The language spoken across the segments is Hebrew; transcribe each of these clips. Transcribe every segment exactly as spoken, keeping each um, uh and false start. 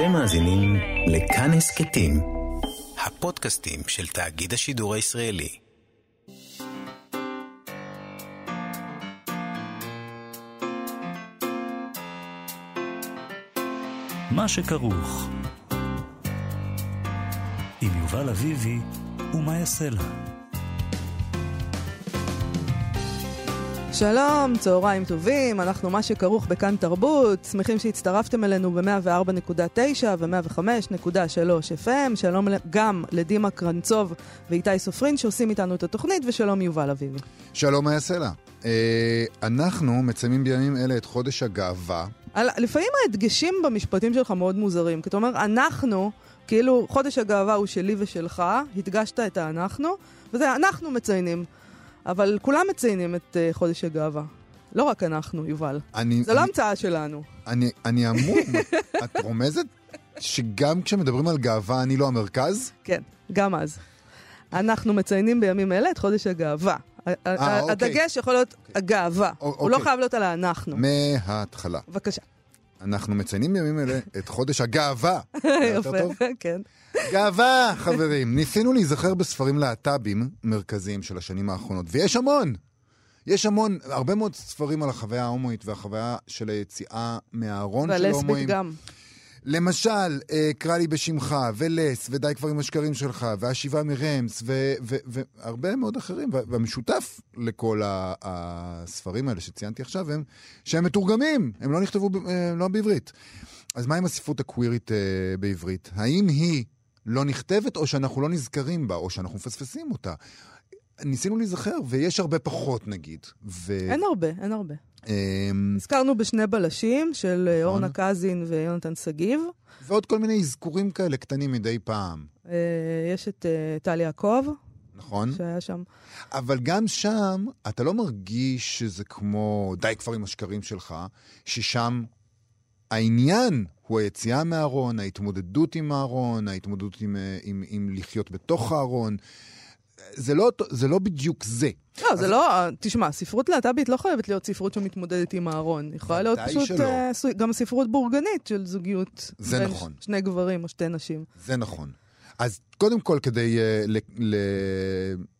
אתם מאזינים לכאן הסכתים, הפודקאסטים של תאגיד השידור הישראלי. מה שכרוך עם יובל אביבי ומה יעשה לה. שלום, צהריים טובים, אנחנו מה שכרוך בכאן תרבות, שמחים שהצטרפתם אלינו ב-מאה וארבע נקודה תשע ו-מאה וחמש נקודה שלוש אף אם, שלום גם לדימה קרנצוב ואיתי סופרין שעושים איתנו את התוכנית, ושלום יובל אביבי. שלום, מה יעשה לה? אנחנו מציימים בימים אלה את חודש הגאווה. לפעמים ההדגשים במשפטים שלך מאוד מוזרים, כי אתה אומר, אנחנו, כאילו חודש הגאווה הוא שלי ושלך, הדגשת את האנחנו, וזה אנחנו מציינים. אבל כולם מציינים את uh, חודש הגאווה. לא רק אנחנו, יובל. אני, זה אני, לא המצאה שלנו. אני, אני אמור, את רומזת שגם כשמדברים על גאווה אני לא המרכז? כן, גם אז. אנחנו מציינים בימים אלה את חודש הגאווה. 아, ה- אוקיי. הדגש יכול להיות אוקיי. הגאווה. א- הוא אוקיי. לא חייב להיות על האנחנו. מההתחלה. בבקשה. אנחנו מציינים בימים אלה את חודש הגאווה. יפה, כן. גאווה, חברים. ניסינו להיזכר בספרים להט"בים מרכזיים של השנים האחרונות, ויש המון. יש המון, הרבה מאוד ספרים על החוויה ההומואית והחוויה של היציאה מהארון של ההומואים. ולסבית גם. למשל, קרא לי בשמך, ולס, ודי כבר עם השקרים שלך, והשיבה מרמס, והרבה מאוד אחרים, והמשותף לכל הספרים האלה שציינתי עכשיו, הם שהם מתורגמים, הם לא נכתבו, לא בעברית. אז מה עם הספרות הקווירית בעברית? האם היא לא נכתבת, או שאנחנו לא נזכרים בה, או שאנחנו מפספסים אותה? ניסינו להיזכר, ויש הרבה פחות נגיד. אין הרבה, אין הרבה. הזכרנו בשני בלשים של אורנה קזין ויונתן סגיב. ועוד כל מיני הזכורים כאלה קטנים מדי פעם. יש את טל יעקב. נכון. שהיה שם. אבל גם שם, אתה לא מרגיש שזה כמו די כבר עם השקרים שלך, ששם העניין הוא היציאה מהארון, ההתמודדות עם הארון, ההתמודדות עם לחיות בתוך הארון. זה לא, זה לא בדיוק זה. לא, זה לא, תשמע, ספרות להט"בית לא חייבת להיות ספרות שמתמודדת עם הארון. יכולה להיות פשוט גם ספרות בורגנית של זוגיות. זה נכון. שני גברים או שתי נשים. זה נכון. אז קודם כל, כדי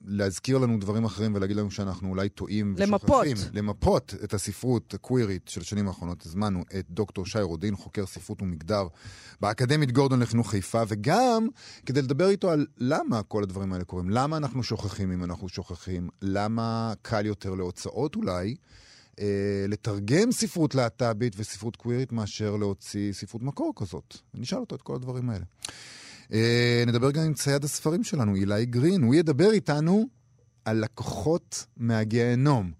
להזכיר לנו דברים אחרים ולהגיד לנו שאנחנו אולי טועים ושוכחים, למפות את הספרות הקווירית של השנים האחרונות, הזמנו את דוקטור שי רודין, חוקר ספרות ומגדר באקדמית גורדון לחינוך חיפה, וגם כדי לדבר איתו על למה כל הדברים האלה קורים, למה אנחנו שוכחים אם אנחנו שוכחים, למה קל יותר להוצאות אולי, לתרגם ספרות להט"בית וספרות קווירית מאשר להוציא ספרות מקור כזאת. נשאל אותו את כל הדברים האלה. נדבר גם עם צייד הספרים שלנו, אילי גרין. הוא ידבר איתנו על לקוחות מהגיהנום.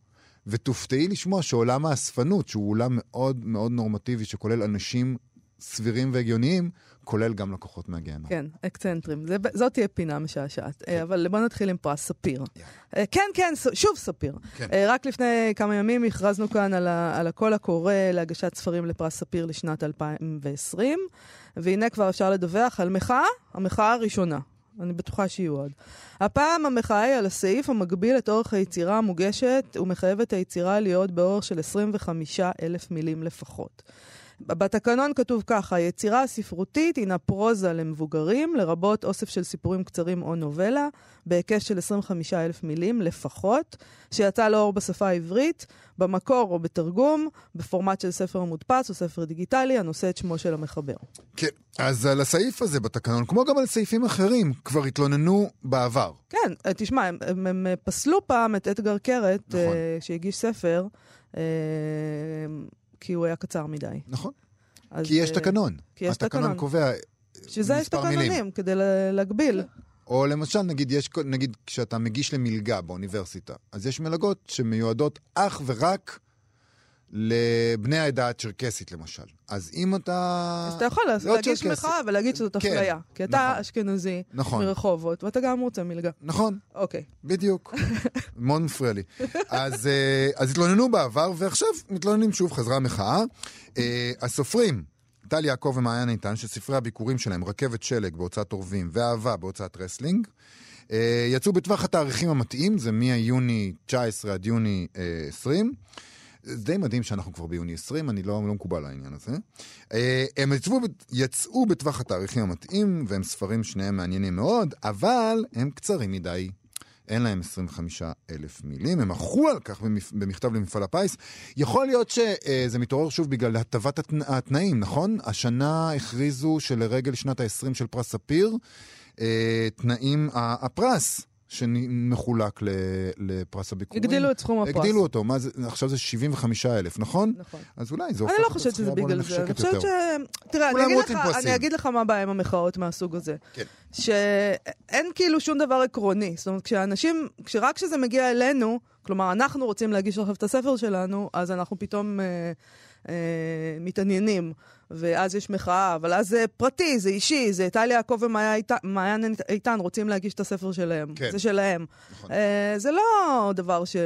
ותופתעי לשמוע שעולם האספנות, שהוא עולם מאוד מאוד נורמטיבי, שכולל אנשים סבירים והגיוניים, כולל גם לקוחות מהגיהנום. כן, אקצנטרים. זה, זאת תהיה פינה משעשעת. אבל בוא נתחיל עם פרס ספיר. כן, כן, שוב ספיר. רק לפני כמה ימים הכרזנו כאן על הקול הקורא להגשת ספרים לפרס ספיר לשנת אלפיים ועשרים. והנה כבר אפשר לדווח על מחאה, המחאה הראשונה. אני בטוחה שיהיו עוד. הפעם המחאה היא על הסעיף המגביל את אורך היצירה המוגשת, ומחייב את היצירה להיות באורך של עשרים וחמישה אלף מילים לפחות. בתקנון כתוב ככה, היצירה הספרותית הינה פרוזה למבוגרים, לרבות אוסף של סיפורים קצרים או נובלה, בהיקש של עשרים וחמישה אלף מילים לפחות, שיצא לאור בשפה העברית, במקור או בתרגום, בפורמט של ספר מודפס או ספר דיגיטלי, הנושא את שמו של המחבר. כן, אז על הסעיף הזה בתקנון, כמו גם על סעיפים אחרים, כבר התלוננו בעבר. כן, תשמע, הם, הם, הם פסלו פעם את אדגר קרת, נכון. uh, שהגיש ספר, uh, כי הוא היה קצר מדי. נכון. כי יש תקנון. כי יש תקנון. התקנון קובע שזה יש תקנונים כדי להגביל. או למשל, נגיד, יש, נגיד כשאתה מגיש למלגה באוניברסיטה, אז יש מלגות שמיועדות אך ורק לבני העדה הצ'רקסית, למשל. אז אם אתה... אז אתה יכול להגיש מחאה ולהגיד שזאת אפליה. כי אתה אשכנזי מרחובות, ואתה גם רוצה מלגה. נכון. אוקיי. בדיוק. מאוד מפריע לי. אז התלוננו בעבר, ועכשיו מתלוננים שוב, חזרה המחאה. הסופרים, טל יעקב ומעיין איתן, שספרי הביקורים שלהם, רכבת שלג בהוצאת עורבים, ואהבה בהוצאת רסלינג, יצאו בטווח התאריכים המתאים, זה מיוני תשע עשרה עד יוני עשרים, זה די מדהים שאנחנו כבר ביוני עשרים, אני לא, לא מקובל לעניין הזה. הם יצאו, יצאו בטווח התאריכים המתאים, והם ספרים שניהם מעניינים מאוד, אבל הם קצרים מדי. אין להם עשרים וחמישה אלף מילים, הם אחרו על כך במכתב למפעל הפיס. יכול להיות שזה מתעורר שוב בגלל הטבת התנאים, נכון? השנה הכריזו שלרגל שנת ה-עשרים של פרס ספיר, תנאים הפרס שמחולק לפרס הביקורים. הגדילו את סכום הפרס. הגדילו אותו, מה זה, עכשיו זה שבעים וחמישה אלף, נכון? נכון. אז אולי זה הופך את הסכום שזה בגלל זה. אני חושבת ש... תראה, אני אגיד, לך, אני אגיד לך מה בהם המחאות מהסוג הזה. כן. שאין כאילו שום דבר עקרוני. זאת אומרת, כשאנשים, כשרק שזה מגיע אלינו, כלומר, אנחנו רוצים להגיש עכשיו את הספר שלנו, אז אנחנו פתאום... אה, אה, מתעניינים. ואז יש מחאה, אבל אז זה פרטי, זה אישי, זה טל יעקב ומעיין איתן רוצים להגיש את הספר שלהם. כן. זה שלהם. נכון. אה, זה לא דבר ש...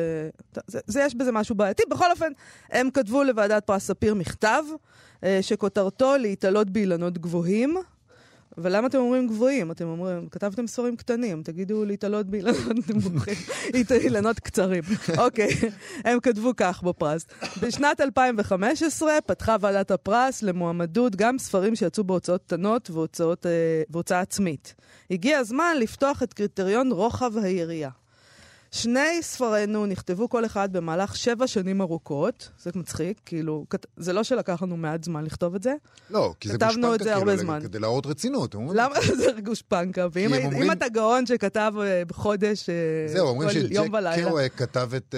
זה, זה יש בזה משהו בעייתי. בכל אופן, הם כתבו לוועדת פרס ספיר מכתב, אה, שכותרתו להתעלות באילנות גבוהים. ולמה אתם אומרים גבוהים? אתם אומרים, כתבתם ספרים קטנים, תגידו להתעלות באילנות נמוכים, אילנות קצרים. אוקיי, הם כתבו כך בפרס. בשנת אלפיים וחמש עשרה פתחה ועדת הפרס למועמדות גם ספרים שיצאו בהוצאות קטנות והוצאות, והוצאה עצמית. הגיע הזמן לפתוח את קריטריון רוחב היריעה. שני ספרינו נכתבו כל אחד במהלך שבע שנים ארוכות, זה מצחיק, כאילו, זה לא שלקחנו מעט זמן לכתוב את זה. לא, כי זה גושפנקה, כתבנו את זה הרבה זמן. כדי להראות רצינות. למה זה גושפנקה? ואם אתה גאון שכתב בחודש, זהו, אומרים שג'ק קרואה כתב את...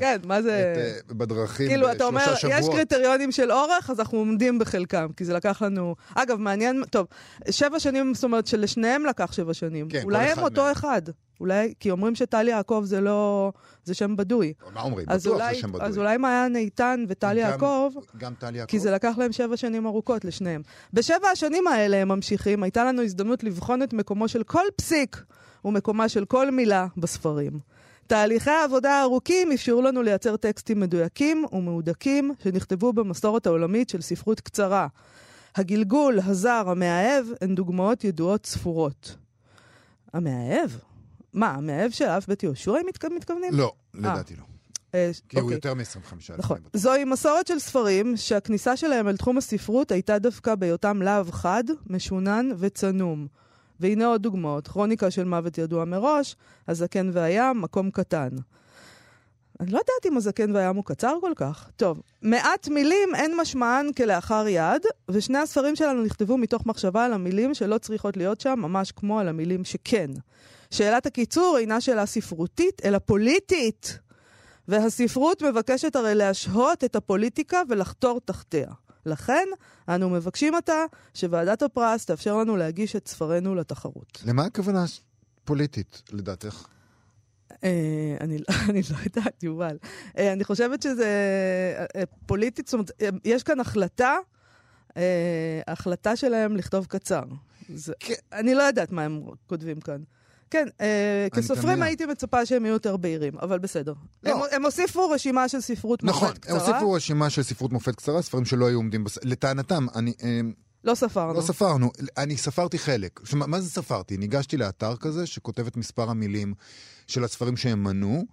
כן, מה זה? בדרכים, כאילו, אתה אומר, יש קריטריונים של אורך, אז אנחנו עומדים בחלקם, כי זה לקח לנו... אגב, מעניין, טוב, שבע שנים, זאת אומרת, שלשניהם לקח שבע שנים. אולי הם אותו אחד. אולי, כי אומרים שטל יעקב זה לא, זה שם בדוי. מה אומרים? בטוח זה שם בדוי. אז אולי מעיין איתן וטל יעקב, גם טל יעקב. כי זה לקח להם שבע שנים ארוכות לשניהם. בשבע השנים האלה הם ממשיכים, הייתה לנו הזדמנות לבחון את מקומו של כל פסיק, ומקומה של כל מילה בספרים. תהליכי העבודה הארוכים אפשרו לנו לייצר טקסטים מדויקים ומהודקים, שנכתבו במסורת העולמית של ספרות קצרה. הגלגול, הזר, המאהב, הן דוגמאות ידועות ספורות. המאהב? מה, המאהב של אף בית יהושע הם מתכוונים? לא, לדעתי לא. כי הוא יותר מ-עשרים וחמישה. נכון. זוהי מסורת של ספרים שהכניסה שלהם אל תחום הספרות הייתה דווקא בהיותם להב חד, משונן וצנום. והנה עוד דוגמאות. כרוניקה של מוות ידוע מראש, הזקן והים, מקום קטן. אני לא יודעת אם הזקן והים הוא קצר כל כך. טוב, מעט מילים אין משמען כלאחר יד, ושני הספרים שלנו נכתבו מתוך מחשבה על המילים שלא צריכות להיות שם, ממש כמו על המילים שכן. שאלת הקיצור אינה שאלה ספרותית, אלא פוליטית. והספרות מבקשת הרי להשהות את הפוליטיקה ולחתור תחתיה. לכן, אנו מבקשים עתה שוועדת הפרס תאפשר לנו להגיש את ספרנו לתחרות. למה הכוונה פוליטית, לדעתך? אני לא יודעת, יובל. אני חושבת שזה פוליטית, זאת אומרת, יש כאן החלטה, ההחלטה שלהם לכתוב קצר. אני לא יודעת מה הם כותבים כאן. כן, כסופרים הייתי מצפה שהם יהיו יותר בהירים, אבל בסדר. הם הוסיפו רשימה של ספרות מופת קצרה. נכון, הם הוסיפו רשימה של ספרות מופת קצרה, ספרים שלא היו עומדים, לטענתם, אני... לא ספרנו. לא ספרנו, אני ספרתי חלק. מה זה ספרתי? ניגשתי לאתר כזה שכותב את מספר המילים של הספרים שהם מנו.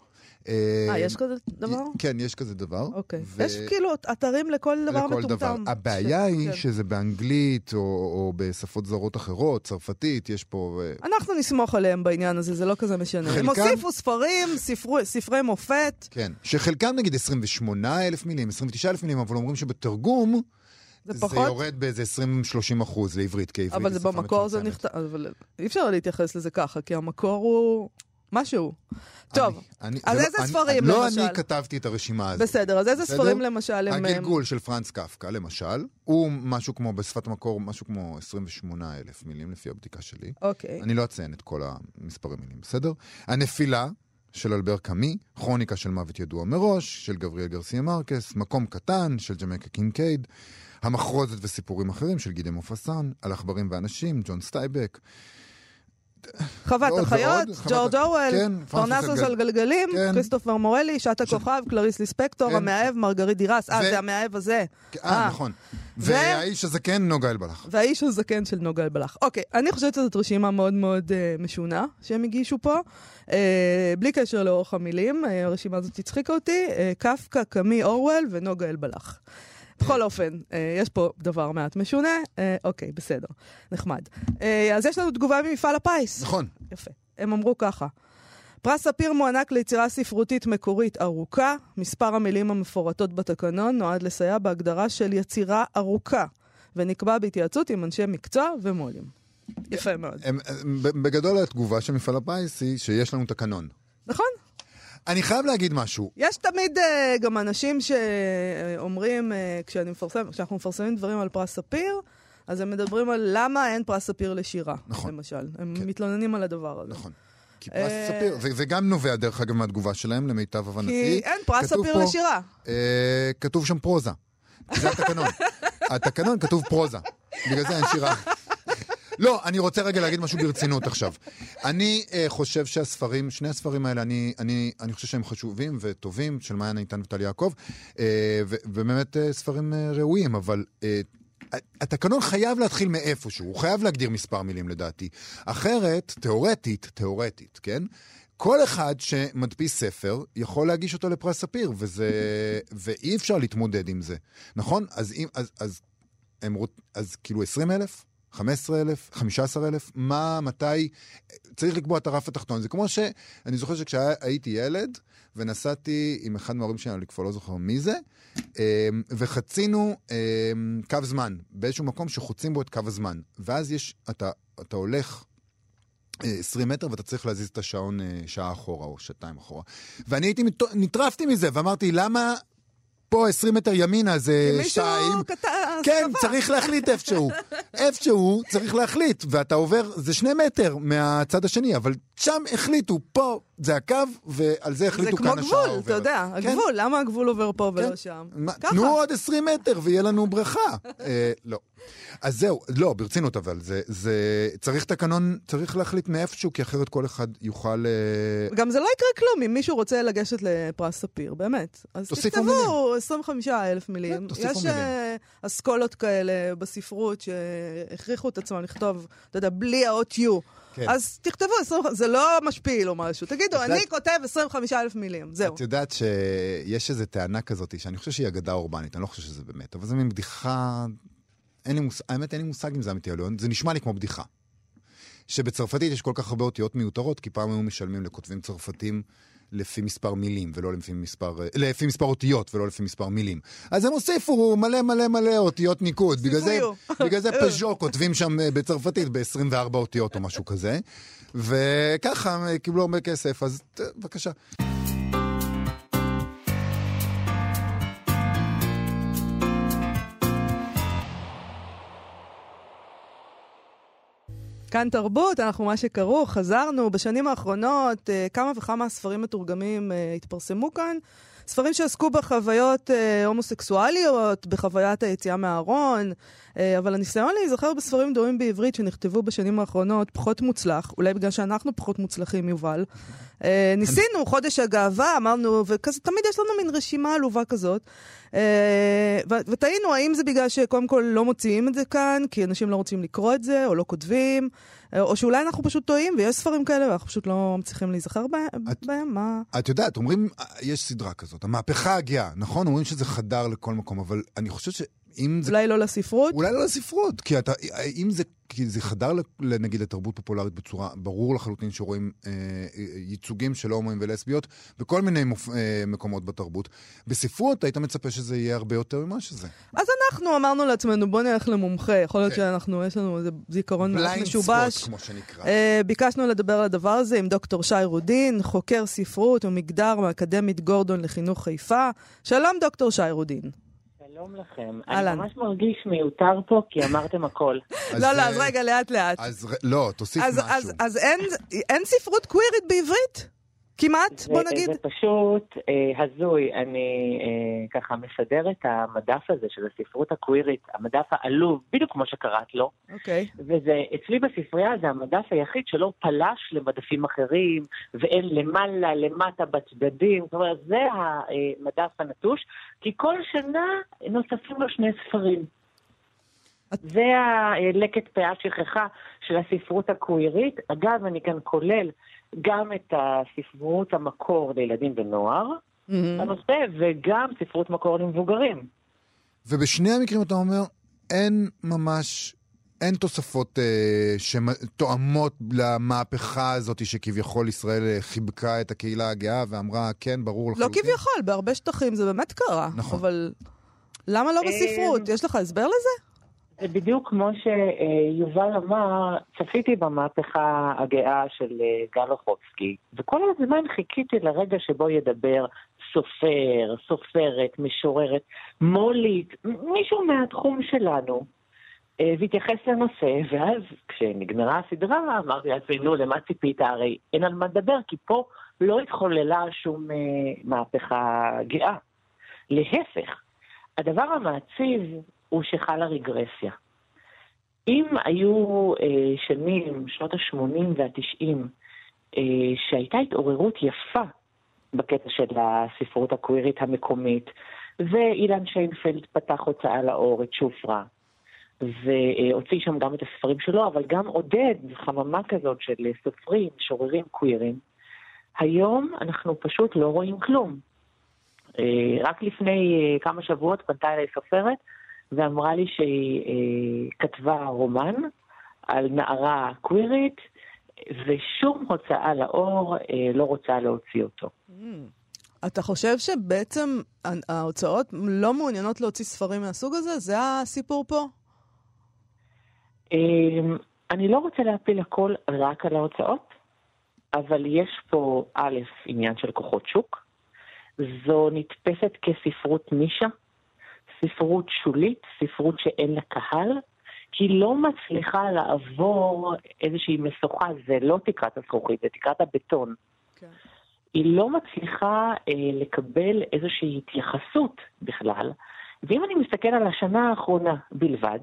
אה, יש כזה דבר? כן, יש כזה דבר. אוקיי. יש כאילו אתרים לכל דבר מטומטם. הבעיה היא שזה באנגלית או בשפות זרות אחרות, צרפתית, יש פה... אנחנו נסמוך עליהם בעניין הזה, זה לא כזה משנה. הם הוסיפו ספרים, ספרי מופת. כן, שחלקם נגיד עשרים ושמונה אלף מילים, עשרים ותשעה אלף מילים, אבל אומרים שבתרגום... זה, זה יורד באיזה עשרים שלושים אחוז לעברית, כעברית. אבל זה במקור זה נכתב, אבל אי אפשר להתייחס לזה ככה, כי המקור הוא משהו. טוב, אני, אז איזה לא, ספרים אני, למשל? לא אני כתבתי את הרשימה הזאת. בסדר, אז איזה בסדר? ספרים למשל? הגלגול הם... של פרנץ קפקא, למשל, הוא משהו כמו, בשפת המקור, משהו כמו עשרים ושמונה אלף מילים לפי הבדיקה שלי. אוקיי. אני לא אציין את כל המספרים מילים, בסדר? הנפילה של אלבר קאמי, כרוניקה של מוות ידוע מראש, של גבריאל גרסיה מרקס, מקום קטן של ג'מייקה קינקייד, המחרוזת וסיפורים אחרים של גידי מופסן, על עכברים ואנשים, ג'ון סטייבק, חוות החיות, ג'ורג' אורוול, פרנס על גלגלים, כריסטופר מורלי, שעת הכוכב, קלריס ליספקטור, המאהב, מרגרית דירס, אה, זה המאהב הזה. אה, נכון. והאיש הזקן נוגה אלבלח. והאיש הזקן של נוגה אלבלח. אוקיי, אני חושבת שזאת רשימה מאוד מאוד משונה שהם הגישו פה, בלי קשר לאורך המילים, הרשימה הזאת הצחיקה אותי, קפקא, קאמי, אורוול ונוגה אלבלח. בכל אופן, יש פה דבר מעט משונה, אוקיי, בסדר, נחמד. אז יש לנו תגובה ממפעל הפיס. נכון. יפה. הם אמרו ככה, פרס ספיר מוענק ליצירה ספרותית מקורית ארוכה, מספר המילים המפורטות בתקנון נועד לסייע בהגדרה של יצירה ארוכה, ונקבע בהתייעצות עם אנשי מקצוע ומולים. יפה מאוד. בגדול התגובה של מפעל הפיס היא שיש לנו תקנון. נכון. אני חייב להגיד משהו. יש תמיד uh, גם אנשים שאומרים, uh, כשאני מפרסם, כשאנחנו מפרסמים דברים על פרס ספיר, אז הם מדברים על למה אין פרס ספיר לשירה, נכון. למשל. הם כן. מתלוננים על הדבר הזה. נכון. כי פרס uh, ספיר, זה, זה גם נובע דרך אגב מהתגובה שלהם, למיטב הבנתי. כי אין פרס ספיר פה, לשירה. Uh, כתוב שם פרוזה. זה התקנון. התקנון כתוב פרוזה. בגלל זה אין שירה. לא, אני רוצה רגע להגיד משהו ברצינות עכשיו. אני uh, חושב שהספרים, שני הספרים האלה, אני, אני, אני חושב שהם חשובים וטובים, של מעיין איתן וטל יעקב, uh, ובאמת uh, ספרים uh, ראויים, אבל uh, התקנון חייב להתחיל מאיפשהו, הוא חייב להגדיר מספר מילים לדעתי. אחרת, תיאורטית, תיאורטית, כן? כל אחד שמדפיס ספר יכול להגיש אותו לפרס ספיר, וזה, ואי אפשר להתמודד עם זה. נכון? אז, אז, אז, אז, אז כאילו עשרים אלף? חמישה עשר אלף, חמישה עשר אלף, מה, מתי, צריך לקבוע את הרף התחתון. זה כמו שאני זוכר שכשהייתי ילד, ונסעתי עם אחד מההורים שלנו, אני כבר לא זוכר מי זה, וחצינו קו זמן, באיזשהו מקום שחוצים בו את קו הזמן, ואז יש, אתה, אתה הולך עשרים מטר, ואתה צריך להזיז את השעון שעה אחורה, או שתיים אחורה. ואני הייתי, נטרפתי מזה, ואמרתי, למה פה עשרים מטר ימינה זה שתיים. כן, צריך להחליט איפשהו. איפשהו צריך להחליט, ואתה עובר, זה שני מטר מהצד השני, אבל שם החליטו, פה זה הקו, ועל זה החליטו כאן השעה עוברת. זה כמו גבול, אתה יודע, הגבול, למה הגבול עובר פה ולא שם? תנו עוד עשרים מטר ויהיה לנו ברכה. לא. אז זהו, לא, ברצינות אבל, זה צריך תקנון, צריך להחליט מאיפשהו, כי אחרת כל אחד יוכל... גם זה לא יקרה כלום, אם מישהו רוצה לגשת לפרס ספיר, באמת. אז תכתבו עשרים וחמישה אלף מילים. יש אסכולות כאלה בספרות שהכריחו את עצמם לכתוב, אתה יודע, בלי האות יו. אז תכתבו, זה לא משפיל או משהו. תגידו, אני כותב עשרים וחמישה אלף מילים, זהו. את יודעת שיש איזו טענה כזאת, שאני חושב שהיא אגדה אורבנית, אני לא חושב שזה באמת, אבל זה מין בדיחה... האמת, אין לי מושג אם זה אמיתי או לא, זה נשמע לי כמו בדיחה. שבצרפתית יש כל כך הרבה אותיות מיותרות, כי פעם היו משלמים לכותבים צרפתים לפי מספר מילים, ולא לפי מספר, לפי מספר אותיות, ולא לפי מספר מילים. אז הם הוסיפו מלא מלא מלא אותיות ניקוד. בגלל זה, בגלל זה פז'ו כותבים שם בצרפתית ב-עשרים וארבע אותיות או משהו כזה. וככה קיבלו הרבה כסף, אז בבקשה. כאן תרבות, אנחנו מה שקראו, חזרנו בשנים האחרונות, כמה וכמה הספרים מתורגמים התפרסמו כאן, ספרים שעסקו בחוויות הומוסקסואליות, בחוויית היציאה מהארון, אבל הניסיון להיזכר בספרים דומים בעברית שנכתבו בשנים האחרונות פחות מוצלח, אולי בגלל שאנחנו פחות מוצלחים, יובל. ניסינו חודש הגאווה, אמרנו, ותמיד יש לנו מין רשימה עלובה כזאת, ותהינו האם זה בגלל שקודם כל לא מוציאים את זה כאן, כי אנשים לא רוצים לקרוא את זה, או לא כותבים, או שאולי אנחנו פשוט טועים, ויש ספרים כאלה, ואנחנו פשוט לא מצליחים להיזכר בהם, מה? את יודעת, אומרים, יש סדרה כזאת, המהפכה הגיעה, נכון? אומרים שזה חדר לכל מקום, אבל אני חושב ש... אולי לא לספרות? אולי לא לספרות, כי אתה, אם זה, כי זה חדר לנגיד לתרבות פופולרית בצורה, ברור לחלוטין שרואים אה, ייצוגים של הומואים ולסביות, בכל מיני מופ, אה, מקומות בתרבות. בספרות היית מצפה שזה יהיה הרבה יותר ממה שזה. אז אנחנו אמרנו לעצמנו, בוא נלך למומחה, יכול להיות okay. שאנחנו, יש לנו איזה זיכרון משובש. Spot, כמו שנקרא. אה, ביקשנו לדבר על הדבר הזה עם דוקטור שי רודין, חוקר ספרות ומגדר מאקדמית גורדון לחינוך חיפה. שלום דוקטור שי רודין. שלום לכם. אני ממש מרגיש מיותר פה, כי אמרתם הכל. לא, לא, אז רגע, לאט לאט. לא, תוסיף משהו. אז אין ספרות קווירית בעברית? כמעט, בוא נגיד. זה פשוט הזוי, אני ככה מסדר את המדף הזה של הספרות הקווירית, המדף העלוב, בדיוק כמו שקראת לו. אוקיי. וזה, אצלי בספרייה זה המדף היחיד שלא פלש למדפים אחרים, ואין למעלה, למטה, בצדדים, זאת אומרת, זה המדף הנטוש, כי כל שנה נוספים לו שני ספרים. זה הלקט פאה שכחה של הספרות הקווירית. אגב, אני כאן כולל גם את הספרות המקור לילדים ונוער, mm-hmm. הנושא, וגם ספרות מקור למבוגרים. ובשני המקרים אתה אומר, אין ממש, אין תוספות אה, שתואמות למהפכה הזאת שכביכול ישראל חיבקה את הקהילה הגאה ואמרה, כן, ברור לחלוטין. לא כביכול, בהרבה שטחים זה באמת קרה. נכון. אבל למה לא בספרות? יש לך הסבר לזה? זה בדיוק כמו שיובל אמר, צפיתי במהפכה הגאה של גל אוחובסקי, וכל הזמן חיכיתי לרגע שבו ידבר סופר, סופרת, משוררת, מולית, מישהו מהתחום שלנו, והתייחס לנושא, ואז כשנגמרה הסדרה, אמרתי, אז נו, למה ציפית? הרי אין על מה לדבר, כי פה לא התחוללה שום מהפכה גאה. להפך, הדבר המעציב הוא שחלה רגרסיה. אם היו אה, שנים, שנות ה-שמונים וה-תשעים, אה, שהייתה התעוררות יפה בקטע של הספרות הקווירית המקומית, ואילן שיינפלד פתח הוצאה לאור את שופרה, והוציא שם גם את הספרים שלו, אבל גם עודד חממה כזאת של סופרים, שוררים קווירים, היום אנחנו פשוט לא רואים כלום. אה, רק לפני אה, כמה שבועות פנתה אליי סופרת, ואמרה לי שהיא אה, כתבה רומן על נערה קווירית, ושום הוצאה לאור אה, לא רוצה להוציא אותו. אתה חושב שבעצם ההוצאות לא מעוניינות להוציא ספרים מהסוג הזה? זה הסיפור פה? אה, אני לא רוצה להפיל הכל רק על ההוצאות, אבל יש פה א', עניין של כוחות שוק, זו נתפסת כספרות נישה, ספרות שולית, ספרות שאין לה קהל, כי היא לא מצליחה לעבור איזושהי משוכה, זה לא תקרת הזכוכית, זה תקרת הבטון. Okay. היא לא מצליחה אה, לקבל איזושהי התייחסות בכלל, ואם אני מסתכל על השנה האחרונה בלבד,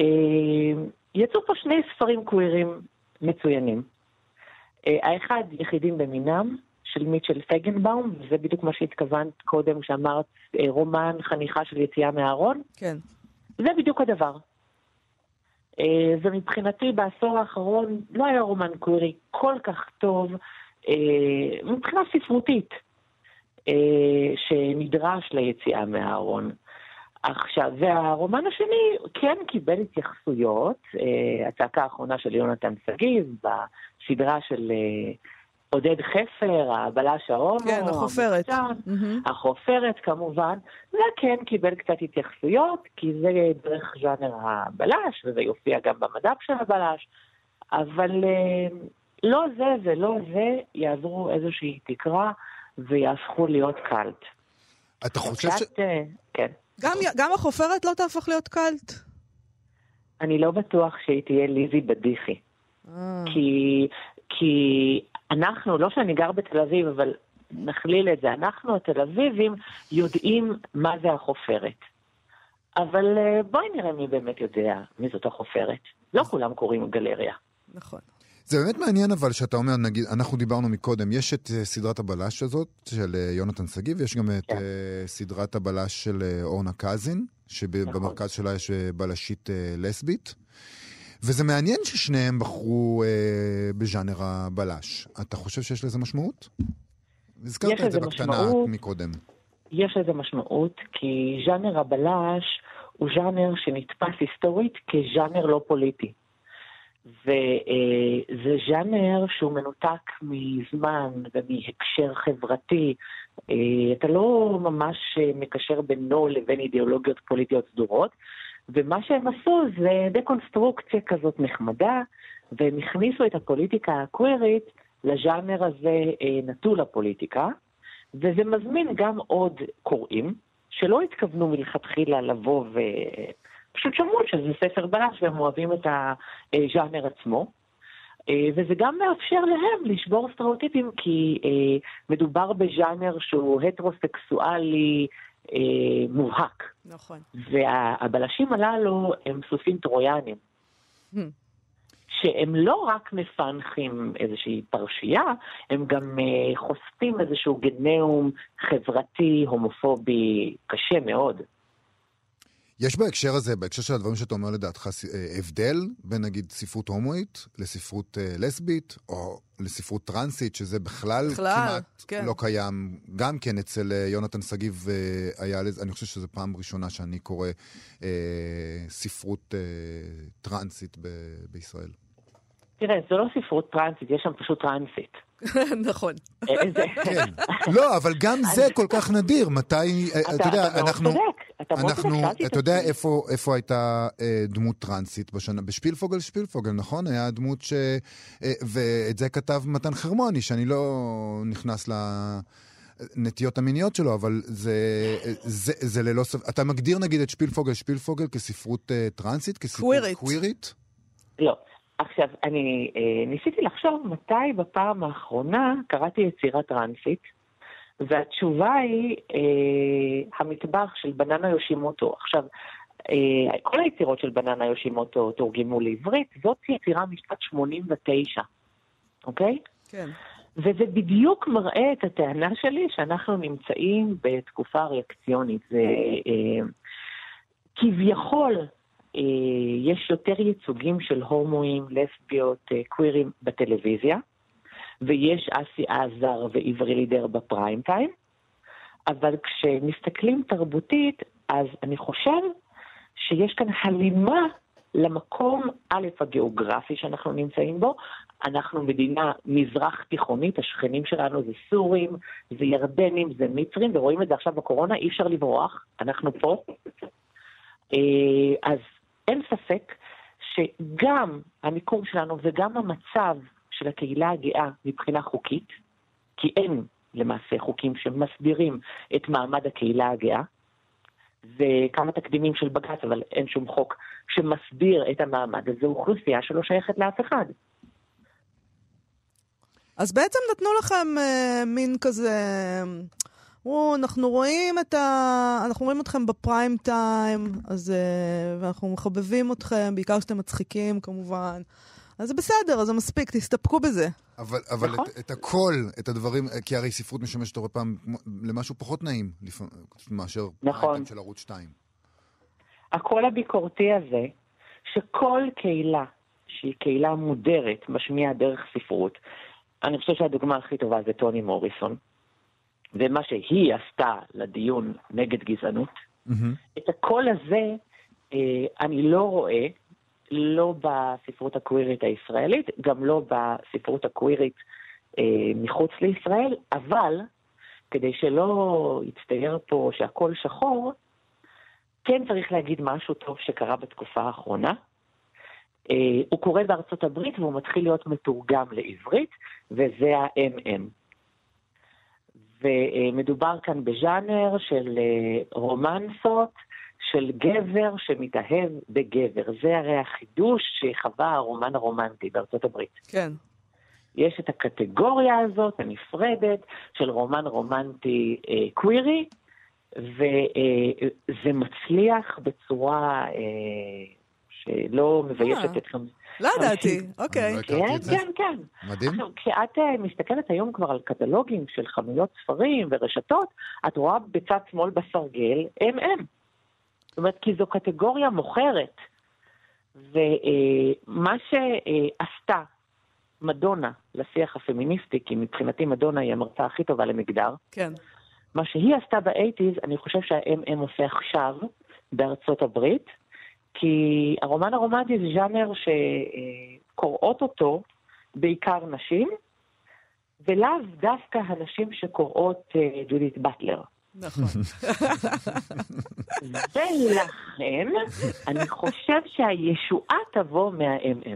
אה, יצאו פה שני ספרים קווירים מצוינים. אה, האחד, יחידים במינם, של מיטשל פגנבאום, וזה בדיוק מה שהתכוונת קודם, שאמרת רומן חניכה של יציאה מהארון. כן. זה בדיוק הדבר. זה מבחינתי בעשור האחרון לא היה רומן קווירי כל כך טוב, מבחינה ספרותית, שנדרש ליציאה מהארון. עכשיו, והרומן השני כן קיבל התייחסויות, הצעקה האחרונה של יונתן סגיב, בסדרה של עודד חפר, הבלש ההומו, כן, החופרת. Mm-hmm. החופרת כמובן, זה כן קיבל קצת התייחסויות, כי זה דרך ז'אנר הבלש, וזה יופיע גם במדף של הבלש, אבל לא זה ולא זה יעזרו איזושהי תקרה, ויהפכו להיות קלט. אתה חושב ש... כן. גם, גם החופרת לא תהפך להיות קלט? אני לא בטוח שהיא תהיה ליזי בדיחי. אה. כי... כי אנחנו, לא שאני גר בתל אביב, אבל נחליל את זה, אנחנו התל אביבים יודעים מה זה החופרת. אבל בואי נראה מי באמת יודע מי זאת החופרת. לא כולם קוראים גלריה. נכון. זה באמת מעניין אבל שאתה אומר, נגיד, אנחנו דיברנו מקודם, יש את סדרת הבלש הזאת של יונתן סגיב, יש גם את סדרת הבלש של אורנה קזין, שבמרכז שלה יש בלשית לסבית. וזה מעניין ששניהם בחרו אה, בז'אנר הבלש. אתה חושב שיש לזה משמעות? הזכרת את זה בקטנה מקודם. יש לזה משמעות, כי ז'אנר הבלש הוא ז'אנר שנתפס היסטורית כז'אנר לא פוליטי. וזה אה, ז'אנר שהוא מנותק מזמן ומהקשר חברתי. אה, אתה לא ממש מקשר בינו לבין אידיאולוגיות פוליטיות סדורות, ומה שהם עשו זה דקונסטרוקציה כזאת נחמדה, והם הכניסו את הפוליטיקה הקווירית לז'אנר הזה נטול הפוליטיקה, וזה מזמין גם עוד קוראים, שלא התכוונו מלכתחילה לבוא ופשוט שמעו שזה ספר בלש, והם אוהבים את הז'אנר עצמו, וזה גם מאפשר להם לשבור סטריאוטיפים, כי מדובר בז'אנר שהוא הטרוסקסואלי מובהק. נכון. והבלשים הללו הם סוסים טרויאנים, שהם לא רק מפענחים איזושהי פרשייה, הם גם חושפים איזשהו גנאום חברתי, הומופובי, קשה מאוד. יש בהקשר הזה, בהקשר של הדברים שאתה אומר לדעתך, הבדל בין נגיד ספרות הומואית לספרות לסבית, או לספרות טרנסית, שזה בכלל כמעט לא קיים. גם כן אצל יונתן סגיב היה, אני חושב שזו פעם ראשונה שאני קורא ספרות טרנסית בישראל. תראה, זו לא ספרות טרנסית, יש שם פשוט טרנסית. נכון. לא, אבל גם זה כל כך נדיר. מתי, אתה יודע, אנחנו... אתה יודע איפה הייתה דמות טרנסית בשנה? בשפילפוגל, שפילפוגל, נכון? היה דמות ש... ואת זה כתב מתן חרמוני, שאני לא נכנס לנטיות המיניות שלו, אבל זה ללא... אתה מגדיר נגיד את שפילפוגל, שפילפוגל כספרות טרנסית? כספרות קווירית? לא. עכשיו, אני אה, ניסיתי לחשוב מתי בפעם האחרונה קראתי יצירה טרנסית, והתשובה היא אה, המטבח של בננה יושימוטו. עכשיו, אה, כל היצירות של בננה יושימוטו תורגמו לעברית, זאת יצירה משנת שמונים ותשע, אוקיי? כן. וזה בדיוק מראה את הטענה שלי שאנחנו נמצאים בתקופה ריאקציונית. זה אה, כביכול... יש יותר ייצוגים של הומואים, לסביות, קווירים בטלוויזיה, ויש אסי עזר ועברי לידר בפריים טיים, אבל כשמסתכלים תרבותית, אז אני חושב שיש כאן הלימה למקום א' הגיאוגרפי שאנחנו נמצאים בו. אנחנו מדינה מזרח תיכונית, השכנים שלנו זה סורים, זה ירדנים, זה מצרים, ורואים את זה עכשיו בקורונה, אי אפשר לברוח, אנחנו פה. אז אין ספק שגם המיקום שלנו וגם המצב של הקהילה הגאה מבחינה חוקית, כי אין למעשה חוקים שמסבירים את מעמד הקהילה הגאה, וכמה תקדימים של בג"ץ, אבל אין שום חוק שמסביר את המעמד, אז זו אוכלוסייה שלא שייכת לאף אחד. אז בעצם נתנו לכם אה, מין כזה... או, אנחנו רואים את ה... אנחנו רואים אתכם בפריים טיים, אז, ואנחנו מחבבים אתכם, בעיקר שאתם מצחיקים, כמובן. אז זה בסדר, אז זה מספיק, תסתפקו בזה. אבל, אבל נכון? את, את הכל, את הדברים, כי הרי ספרות משמשת הרבה פעם למשהו פחות נעים, לפ... מאשר נכון. פריים טיים של ערוץ שתיים. הכל הביקורתי הזה, שכל קהילה, שהיא קהילה מודרת, משמיעה דרך ספרות. אני חושב שהדוגמה הכי טובה זה טוני מוריסון. ומה שהיא עשתה לדיון נגד גזענות, mm-hmm. את הכל הזה אה, אני לא רואה, לא בספרות הקווירית הישראלית, גם לא בספרות הקווירית אה, מחוץ לישראל, אבל כדי שלא יצטייר פה שהכל שחור, כן צריך להגיד משהו טוב שקרה בתקופה האחרונה. אה, הוא קורא בארצות הברית והוא מתחיל להיות מתורגם לעברית, וזה ה-אם אם. ומדובר כאן בז'אנר של רומנסות, של גבר שמתאהב בגבר. זה הרי החידוש שחווה הרומן הרומנטי בארצות הברית. כן. יש את הקטגוריה הזאת הנפרדת של רומן רומנטי אה, קווירי, וזה מצליח בצורה אה, שלא מביישת אתכם. לא דעתי, אוקיי. כן, כן, כן. מדהים. עכשיו, כשאת מסתכלת היום כבר על קטלוגים של חנויות ספרים ורשתות, את רואה בצד שמאל בסרגל, אם אם. זאת אומרת, כי זו קטגוריה מוכרת. ומה שעשתה מדונה לשיח הפמיניסטי, כי מבחינתי מדונה היא המרצה הכי טובה למגדר, כן. מה שהיא עשתה ב-שמונים, אני חושב שה-אם אם עושה עכשיו בארצות הברית, כי הרומן הרומנטי זה ז'אנר שקוראות אותו בעיקר נשים, ולאו דווקא הנשים שקוראות ג'ודית בטלר. נכון. ולכן אני חושב שהישועה תבוא מה-אם אם.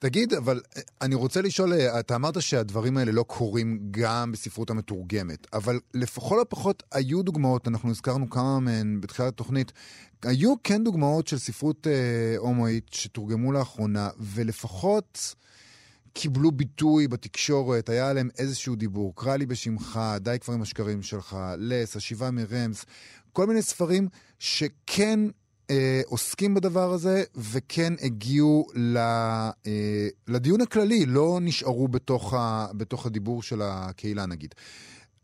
תגיד, אבל אני רוצה לשאול, אתה אמרת שהדברים האלה לא קורים גם בספרות המתורגמת, אבל לפחות הפחות היו דוגמאות, אנחנו הזכרנו כמה מהן בתחילת התוכנית, היו כן דוגמאות של ספרות אה, הומואית שתורגמו לאחרונה, ולפחות קיבלו ביטוי בתקשורת, היה עליהם איזשהו דיבור, קרא לי בשמך, די כבר עם השקרים שלך, לס, השיבה מרמס, כל מיני ספרים שכן אה, עוסקים בדבר הזה, וכן הגיעו ל, אה, לדיון הכללי, לא נשארו בתוך, ה, בתוך הדיבור של הקהילה נגיד.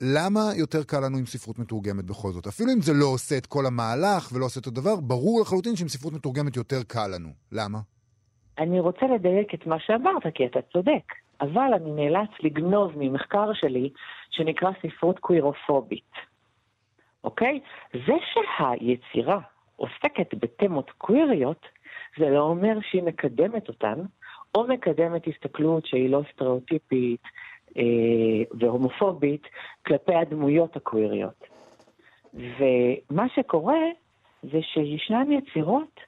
למה יותר קל לנו עם ספרות מתורגמת בכל זאת? אפילו אם זה לא עושה את כל המהלך ולא עושה את הדבר, ברור לחלוטין שעם ספרות מתורגמת יותר קל לנו. למה? אני רוצה לדייק את מה שאמרת, כי אתה צודק. אבל אני נאלץ לגנוב ממחקר שלי שנקרא ספרות קווירופובית. אוקיי? זה שהיצירה עוסקת בתמות קוויריות, זה לא אומר שהיא מקדמת אותן, או מקדמת הסתכלות שהיא לא סטריאוטיפית, והומופובית כלפי הדמויות הקוויריות. ומה שקורה זה שישנן יצירות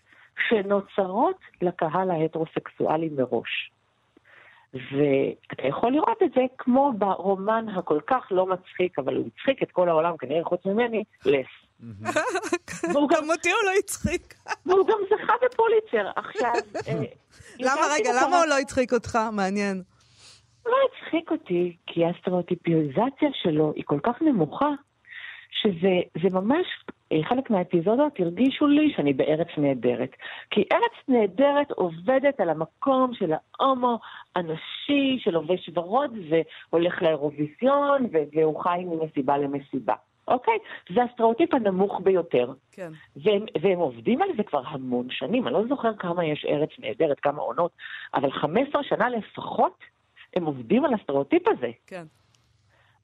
שנוצרות לקהל ההטרוסקסואלי מראש. ואתה יכול לראות את זה כמו ברומן הכל כך לא מצחיק, אבל הוא יצחיק את כל העולם, כנראה חוץ ממני, לס. והוא גם אותי הוא לא יצחיק. והוא גם זכה בפוליצר. עכשיו... למה רגע, למה הוא לא יצחיק אותך? מעניין. לא הצחיק אותי, כי הסטריאוטיפיזציה שלו היא כל כך נמוכה, שזה ממש, חלק מהאפיזודות הרגישו לי שאני בארץ נהדרת. כי ארץ נהדרת עובדת על המקום של ההומו הנשי, שלובש ורוד, והולך לאירוויזיון, והוא חי ממסיבה למסיבה. אוקיי? זה הסטריאוטיפ הנמוך ביותר. כן. והם, והם עובדים על זה כבר המון שנים. אני לא זוכר כמה יש ארץ נהדרת, כמה עונות, אבל חמש עשרה שנה לפחות, הם עובדים על הסטריאוטיפ הזה. כן.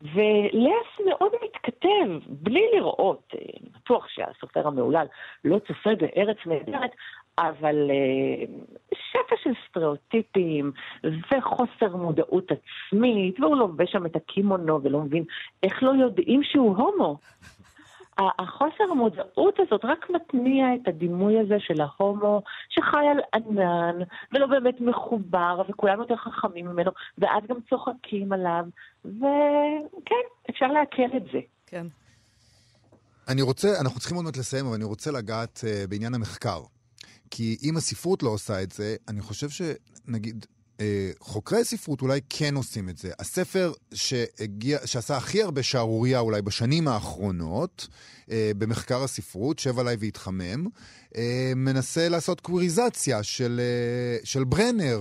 ולס מאוד מתכתב, בלי לראות, בטוח שהסופר המעולל לא צופה בארץ נהדרת, אבל שפע של סטריאוטיפים וחוסר מודעות עצמית, והוא לובש שם את הקימונו ולא מבין איך לא יודעים שהוא הומו. החוסר המודעות הזאת רק מתניע את הדימוי הזה של ההומו שחי על ענן ולא באמת מחובר וכולם יותר חכמים ממנו ואז גם צוחקים עליו וכן, אפשר להכיר את זה. כן. אני רוצה, אנחנו צריכים עוד מעט לסיים, אבל אני רוצה לגעת uh, בעניין המחקר. כי אם הספרות לא עושה את זה, אני חושב שנגיד... חוקרי ספרות אולי כן עושים את זה. הספר שהגיע, שעשה הכי הרבה שערוריה אולי בשנים האחרונות, במחקר הספרות, שב עליי והתחמם, מנסה לעשות קוויריזציה של, של ברנר,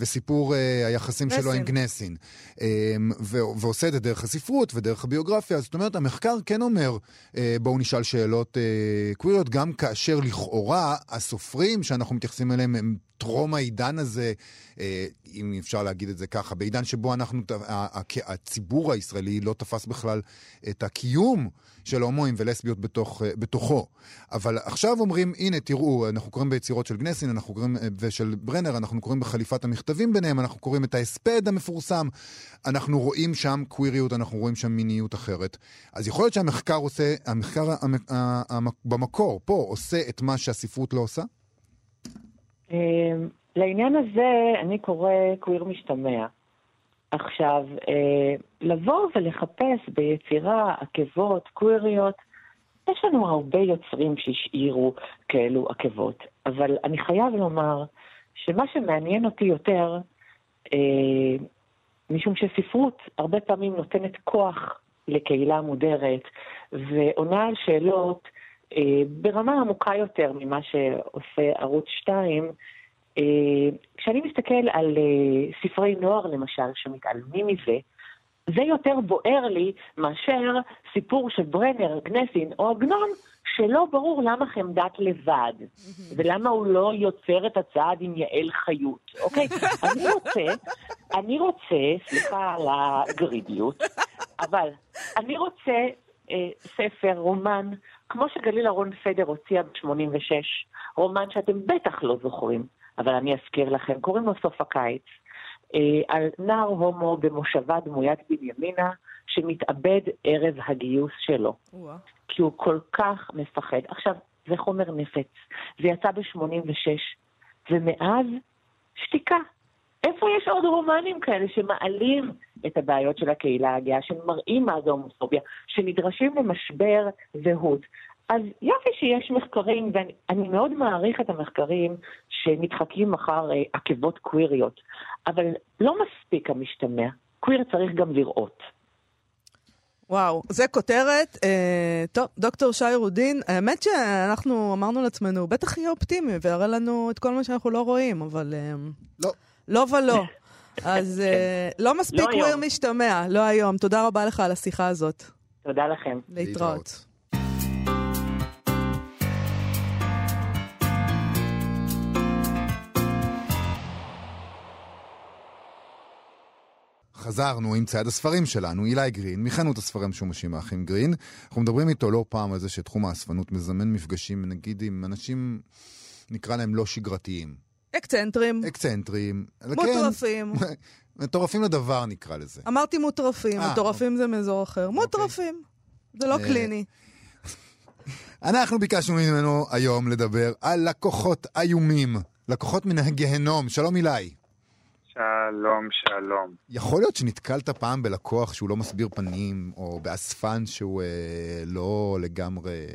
וסיפור היחסים שלו עם גנסין. ועושה את זה דרך הספרות ודרך הביוגרפיה. זאת אומרת, המחקר כן אומר, בואו נשאל שאלות קוויריות, גם כאשר לכאורה הסופרים שאנחנו מתייחסים אליהם הם טרום העידן הזה, אם אפשר להגיד את זה ככה, בעידן שבו אנחנו, הציבור הישראלי לא תפס בכלל את הקיום של הומואים ולסביות בתוך, בתוכו. אבל עכשיו אומרים, הנה, תראו, אנחנו קוראים ביצירות של גנסין, אנחנו קוראים, ושל ברנר, אנחנו קוראים בחליפת המכתבים ביניהם, אנחנו קוראים את ההספד המפורסם, אנחנו רואים שם קוויריות, אנחנו רואים שם מיניות אחרת. אז יכול להיות שהמחקר עושה, המחקר במקור פה עושה את מה שהספרות לא עושה? לעניין הזה אני קורא קוויר משתמע. עכשיו, לבוא ולחפש ביצירה עקבות קוויריות, יש לנו הרבה יוצרים שהשאירו כאלו עקבות, אבל אני חייב לומר שמה שמעניין אותי יותר, משום שספרות הרבה פעמים נותנת כוח לקהילה מודרת, ועונה על שאלות ברמה עמוקה יותר ממה שעושה ערוץ שתיים, כשאני מסתכל על ספרי נוער למשל שמתעלמים מזה, זה יותר בוער לי מאשר סיפור של ברנר, גנסין או עגנון, שלא ברור למה חמדת לבד, ולמה הוא לא יוצר את הצעד עם יעל חיות, אוקיי? אני רוצה, אני רוצה, סליחה על הגרידיות, אבל אני רוצה אה, ספר, רומן, כמו שגליל ארון פדר הוציאה ב-שמונים ושש, רומן שאתם בטח לא זוכרים, אבל אני אזכיר לכם, קוראים לו סוף הקיץ, אה, על נער הומו במושבה דמוית בנימינה, שמתאבד ערב הגיוס שלו. כי הוא כל כך מפחד. עכשיו, זה חומר נפץ. זה יצא ב-שמונים ושש, ומאז שתיקה. איפה יש עוד רומנים כאלה שמעלים את הבעיות של הקהילה הגאה, שמראים מה זה הומופוביה, שנדרשים למשבר זהות? אז יופי שיש מחקרים, ואני מאוד מעריך את המחקרים שמתחקים אחר עקבות קוויריות, אבל לא מספיק המשתמע, קוויר צריך גם לראות. וואו, זה כותרת. אה, טוב, דוקטור שי רודין, האמת שאנחנו אמרנו לעצמנו, בטח יהיה אופטימי, והראה לנו את כל מה שאנחנו לא רואים, אבל... אה, לא. לא ולא. אז אה, לא מספיק קוויר לא משתמע, לא היום. תודה רבה לך על השיחה הזאת. תודה לכם. להתראות. חזרנו עם צעד הספרים שלנו, אילי גרין, מחנות הספרים שומשים האחים גרין. אנחנו מדברים איתו לא פעם על זה שתחום האספנות מזמן מפגשים, נגיד, עם אנשים, נקרא להם לא שגרתיים. אקצנטרים. אקצנטרים. מוטרפים. מטורפים לדבר נקרא לזה. אמרתי מוטרפים, מטורפים זה מאזור אחר. מוטרפים. זה לא קליני. אנחנו ביקשנו ממנו היום לדבר על לקוחות איומים, לקוחות מן הגהנום. שלום אילי. שלום, שלום. יכול להיות שנתקלת פעם בלקוח שהוא לא מסביר פנים, או באספן שהוא אה, לא לגמרי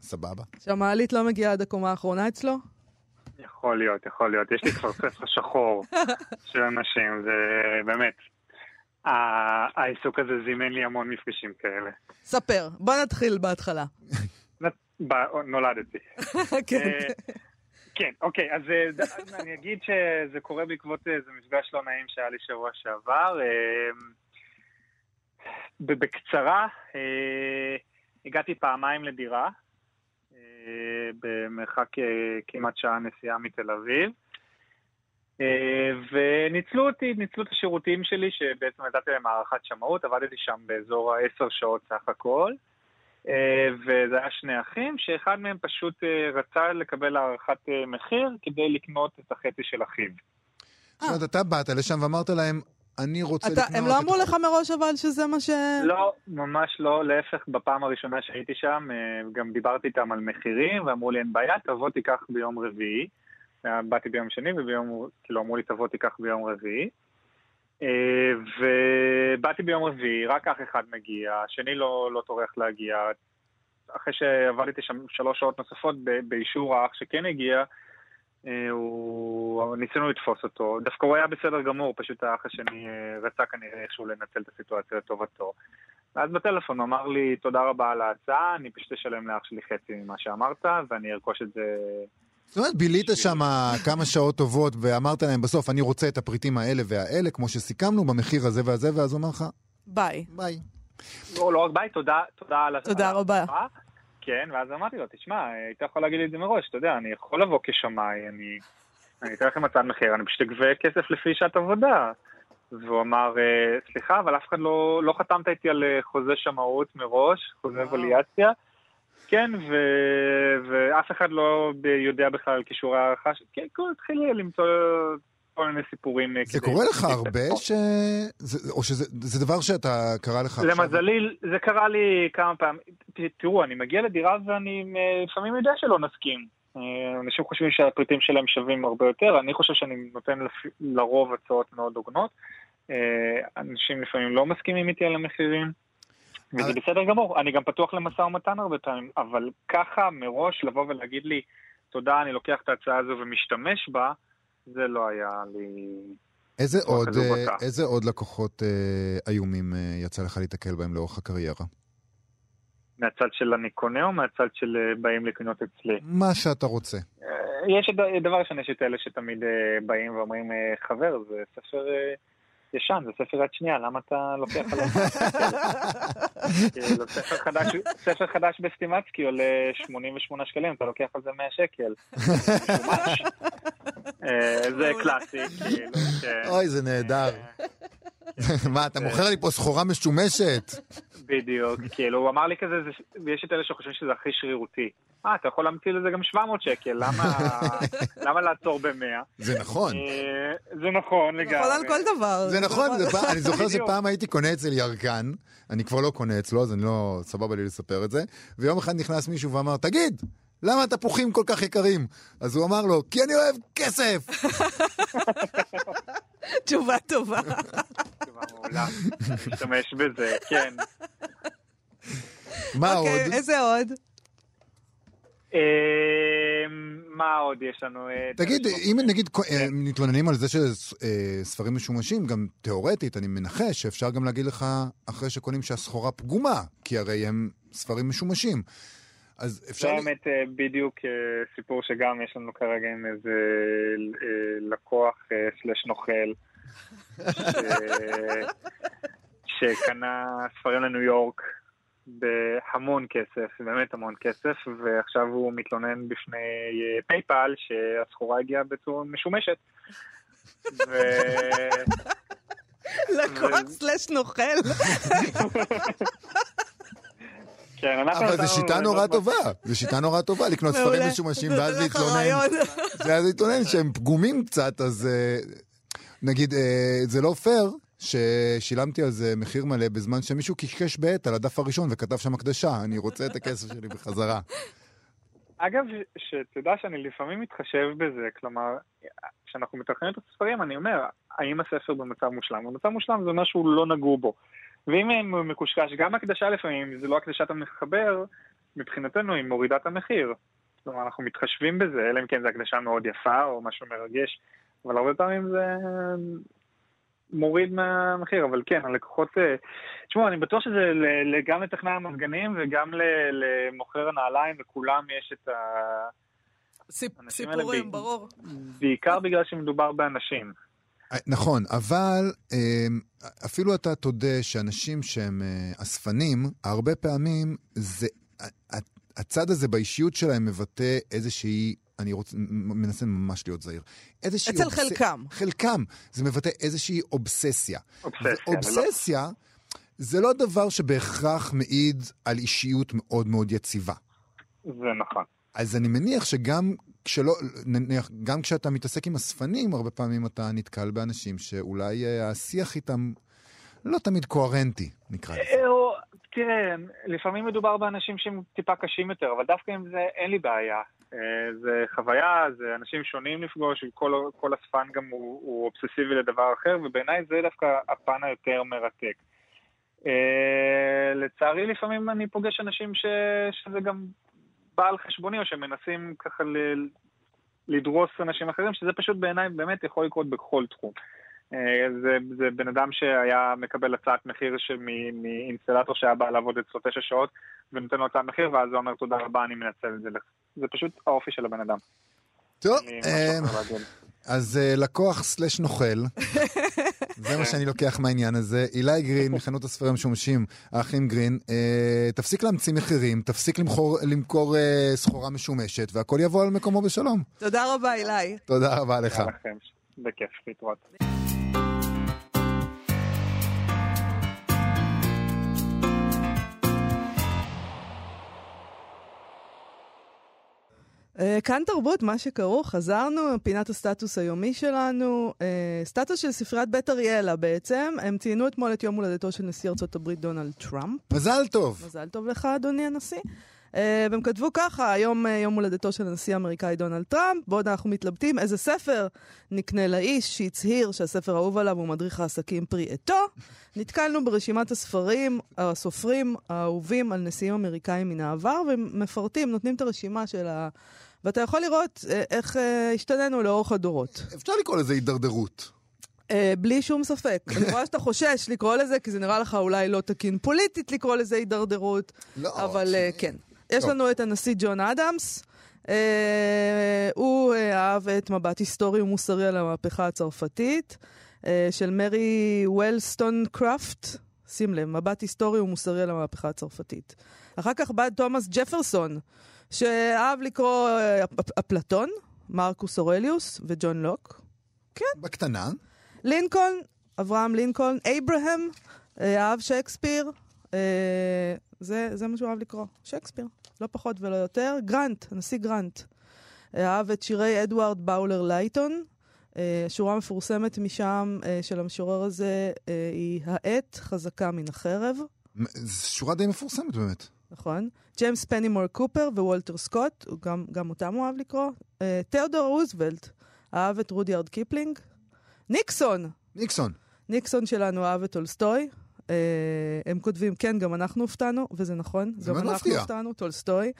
סבבה? שהמעלית לא מגיעה עד הקומה האחרונה אצלו? יכול להיות, יכול להיות. יש לי כבר ספר שחור של אנשים, זה באמת. העיסוק הזה זימן לי המון מפגשים כאלה. ספר, בוא נתחיל בהתחלה. נולדתי. כן. כן, אוקיי, אז אני אגיד שזה קורה בעקבות איזה מפגש לא נעים שהיה לי שבוע שעבר. בקצרה, הגעתי פעמיים לדירה, במרחק כמעט שעה נסיעה מתל אביב, וניצלו אותי, ניצלו את השירותים שלי, שבעצם נתתי להם הערכת שמאות, עבדתי שם באזור עשר שעות סך הכל. וזה היה שני אחים, שאחד מהם פשוט רצה לקבל הערכת מחיר כדי לקנות את החטא של אחיו. זאת אומרת, אתה באת לשם ואמרת להם, אני רוצה לקנות... הם לא אמרו לך מראש אבל שזה מה ש... לא, ממש לא, להפך, בפעם הראשונה שהייתי שם, גם דיברתי איתם על מחירים, ואמרו לי, אין בעיה, תבוא תיקח ביום רביעי. באתי ביום שני, וביום, כאילו, אמרו לי, תבוא תיקח ביום רביעי. ובאתי ביום רביעי, רק אח אחד מגיע, שני לא, לא תורך להגיע. אחרי שעבדתי שם שלוש שעות נוספות באישור האח שכן הגיע, הוא... ניסינו לתפוס אותו. דווקא הוא היה בסדר גמור, פשוט האח השני רצה כנראה איכשהו לנצל את הסיטואציה לטובתו. אז בטלפון הוא אמר לי, תודה רבה על ההצעה, אני פשוט אשלם לאח שלי חצי ממה שאמרת, ואני ארכוש את זה... זאת אומרת, בילית שם כמה שעות טובות, ואמרת להם בסוף, אני רוצה את הפריטים האלה והאלה, כמו שסיכמנו, במחיר הזה והזה, ואז הוא אומר לך, ביי. ביי. לא, לא רק ביי, תודה, תודה על... תודה רבה. כן, ואז אמרתי לו, תשמע, היית יכול להגיד לי את זה מראש, אתה יודע, אני יכול לבוא כשמאי, אני... אני אתן לכם הצעד מחיר, אני פשוט אגבה כסף לפי שעת עבודה. והוא אמר, סליחה, אבל אף אחד לא, לא חתמת איתי על חוזה שמאות מראש, חוזה וליאציה. כן, ואף אחד לא יודע בכלל כישורי הערכה, כן, התחיל למצוא כל מיני סיפורים. זה קורה לך הרבה, או שזה דבר שאתה קרא לך עכשיו? למזלי, זה קרה לי כמה פעמים. תראו, אני מגיע לדירה ואני לפעמים יודע שלא נסכים. אנשים חושבים שהפריטים שלהם שווים הרבה יותר, אני חושב שאני נותן לרוב הצעות מאוד הוגנות. אנשים לפעמים לא מסכימים איתי על המחירים. וזה בסדר גמור, אני גם פתוח למשא ומתן הרבה פעמים, אבל ככה מראש לבוא ולהגיד לי, תודה, אני לוקח את ההצעה הזו ומשתמש בה, זה לא היה לי... איזה עוד, איזה עוד לקוחות איומים יצא לך להתקל בהם לאורך הקריירה? מהצד של אני קונה או מהצד של באים לקנות אצלי? מה שאתה רוצה. יש דבר ראשון, יש את אלה שתמיד באים ואומרים, חבר, זה ספר... ישן, זה ספר עד שנייה, למה אתה לוקח עליו? ספר חדש בסטימצקי עולה שמונים ושמונה שקלים, אתה לוקח על זה מאה שקל. זה קלאסי. אוי, זה נהדר. מה, אתה מוכר לי פה סחורה משומשת? בדיוק, כאילו, הוא אמר לי כזה, יש את אלה שחושבים שזה הכי שרירותי. אה, אתה יכול להמציא לזה גם שבע מאות שקל, למה לעצור במאה? זה נכון. זה נכון לגמרי. נכון על כל דבר. זה נכון, אני זוכר שפעם הייתי קונה אצל ירקן, אני כבר לא קונה אצלו, אז אני לא סבבה לי לספר את זה, ויום אחד נכנס מישהו ואמר, תגיד, למה התפוחים כל כך יקרים? אז הוא אמר לו, כי אני אוהב כסף! תשובה טובה. תשובה מעולה, משתמש בזה, כן. מה עוד? איזה עוד? מה עוד יש לנו? תגיד, אם נגיד נתלוננים על זה שספרים משומשים, גם תיאורטית, אני מנחש שאפשר גם להגיד לך אחרי שקונים שהסחורה פגומה, כי הרי הם ספרים משומשים. אז אפשר... זה באמת בדיוק סיפור שגם יש לנו כרגע עם איזה לקוח סלש נוכל שקנה ספרים לניו יורק בהמון כסף, באמת המון כסף, ועכשיו הוא מתלונן בפני פייפל שהסחורה הגיעה בצורה משומשת. לקוח סלש נוכל. אבל זו שיטה נורא טובה, זו שיטה נורא טובה לקנות ספרים משומשים ואז להתלונן, ואז להתלונן שהם פגומים קצת, אז נגיד, זה לא פייר, ששילמתי על זה מחיר מלא בזמן שמישהו קשקש בעת על הדף הראשון וכתב שם הקדשה, אני רוצה את הכסף שלי בחזרה. אגב, שתדע שאני לפעמים מתחשב בזה, כלומר, כשאנחנו מתכננים את הספרים, אני אומר, האם הספר במצב מושלם? במצב מושלם זה משהו לא נגעו בו. ואם הם מקושקש, גם הקדשה לפעמים, זה לא הקדשת המחבר, מבחינתנו היא מורידה את המחיר. כלומר, אנחנו מתחשבים בזה, אלא אם כן זה הקדשה מאוד יפה או משהו מרגש, אבל הרבה פעמים זה... מוריד מהמחיר, אבל כן, הלקוחות... תשמעו, אני בטוח שזה גם לטכנאי המזגנים וגם למוכר הנעליים, וכולם יש את ה... סיפורים, ברור. בעיקר בגלל שמדובר באנשים. נכון, אבל אפילו אתה תודה שאנשים שהם אספנים, הרבה פעמים זה... הצד הזה באישיות שלהם מבטא איזושהי... אני רוצה, מנסה ממש להיות זהיר. אצל אובס... חלקם. חלקם. זה מבטא איזושהי אובססיה. אובססיה. ואובססיה לא... זה לא דבר שבהכרח מעיד על אישיות מאוד מאוד יציבה. זה נכון. אז אני מניח שגם כשלא, נניח, גם כשאתה מתעסק עם הספנים, הרבה פעמים אתה נתקל באנשים שאולי השיח איתם לא תמיד קוהרנטי, נקרא לזה. או... תראה, לפעמים מדובר באנשים שהם טיפה קשים יותר, אבל דווקא עם זה אין לי בעיה. זה חוויה, זה אנשים שונים לפגוש, כל, כל הספן גם הוא, הוא אובססיבי לדבר אחר, ובעיניי זה דווקא הפן היותר מרתק. לצערי, לפעמים אני פוגש אנשים ש, שזה גם בעל חשבוני, או שמנסים ככה ל, לדרוס אנשים אחרים, שזה פשוט בעיניי באמת יכול לקרות בכל תחום. זה, זה בן אדם שהיה מקבל הצעת מחיר מאינסטלטור שהיה בא לעבוד אצלו תשע שעות ונותן לו הצעת מחיר ואז הוא אומר תודה רבה אני מנצל את זה, זה פשוט האופי של הבן אדם. טוב, אז לקוח סלש נוכל, זה מה שאני לוקח מהעניין הזה. אילי גרין מחנות הספרים משומשים, האחים גרין, תפסיק להמציא מחירים, תפסיק למכור סחורה משומשת והכל יבוא על מקומו בשלום. תודה רבה אילי. תודה רבה לך. בכיף, להתראות. כאן תרבות, מה שקרו, חזרנו, פינת הסטטוס היומי שלנו, סטטוס של ספריית בית אריאלה בעצם, הם ציינו אתמול את יום הולדתו של נשיא ארצות הברית דונלד טראמפ. מזל טוב. מזל טוב לך, אדוני הנשיא. והם כתבו ככה, היום יום הולדתו של הנשיא האמריקאי דונלד טראמפ, בעוד אנחנו מתלבטים איזה ספר נקנה לאיש שהצהיר שהספר האהוב עליו הוא מדריך העסקים פרי עטו, נתקלנו ברשימת הספרים, הסופרים האהובים על נשיאים אמריקאים מן העבר, ומפרטים, נותנים את הרשימה של ה... ואתה יכול לראות איך השתננו לאורך הדורות. אפשר לקרוא לזה הידרדרות. בלי שום ספק. אני רואה שאתה חושש לקרוא לזה, כי זה נראה לך אולי לא תקין פוליטית לקרוא לזה הידרדרות, אבל כן. יש לנו את הנשיא ג'ון אדמס, הוא אהב את מבט היסטורי ומוסרי על המהפכה הצרפתית, של מרי וולסטון קראפט, שים לב, מבט היסטורי ומוסרי על המהפכה הצרפתית. אחר כך בא תומאס ג'פרסון, שאהב לקרוא אפלטון, מרקוס אורליוס וג'ון לוק. כן. בקטנה. לינקולן, אברהם לינקולן, אברהם, אהב שייקספיר, זה, זה מה שהוא אהב לקרוא, שייקספיר, לא פחות ולא יותר. גרנט, הנשיא גרנט, אהב את שירי אדוארד באולר לייטון, שורה מפורסמת משם של המשורר הזה היא העט חזקה מן החרב. שורה די מפורסמת באמת. נכון. ג'יימס פנימור קופר ווולטר סקוט, גם, גם אותם הוא אהב לקרוא. תיאודור רוזוולט, אהב את רודיארד קיפלינג. ניקסון. ניקסון. ניקסון שלנו אהב את טולסטוי. הם כותבים, כן, גם אנחנו הופתענו, וזה נכון, גם אנחנו הופתענו, טולסטוי.